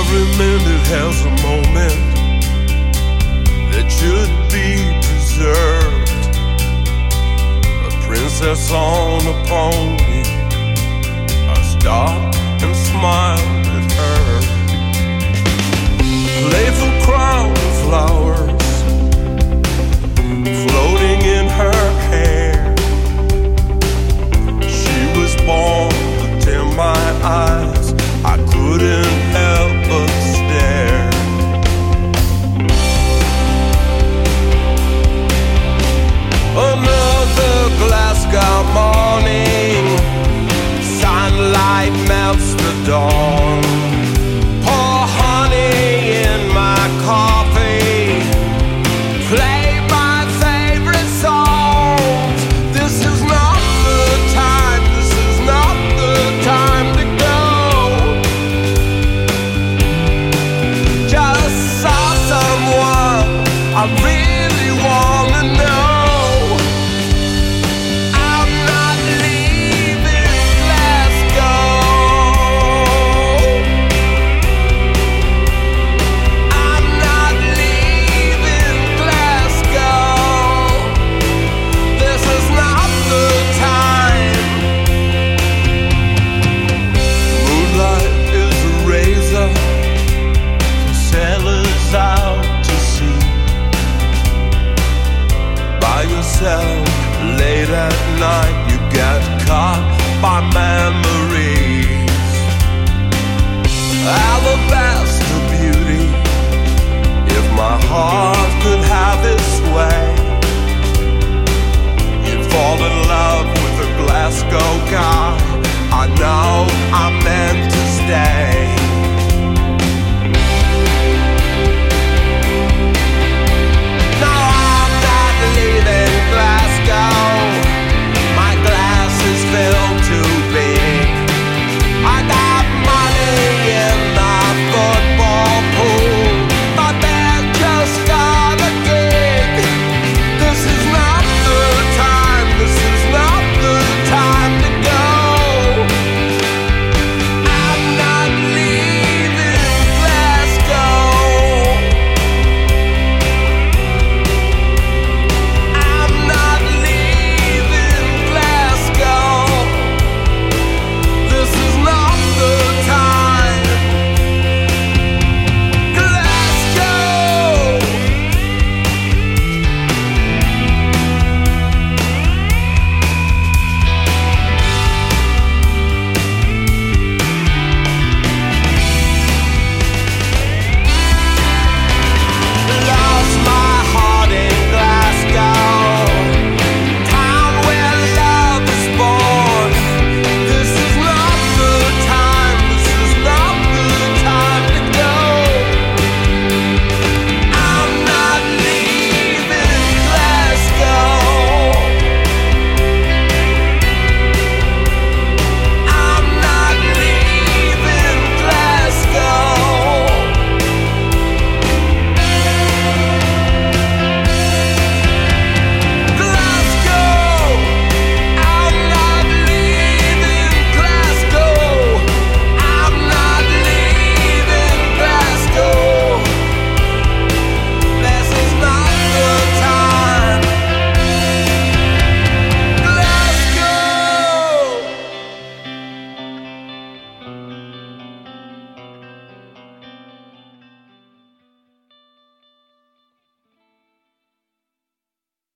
Every minute has a moment that should be preserved. A princess on a pony. I stopped and smiled at her. Playful crown of flowers floating in her hair. She was born, but in my eyes I couldn't help but stare. Another Glasgow morning, sunlight melts the dawn.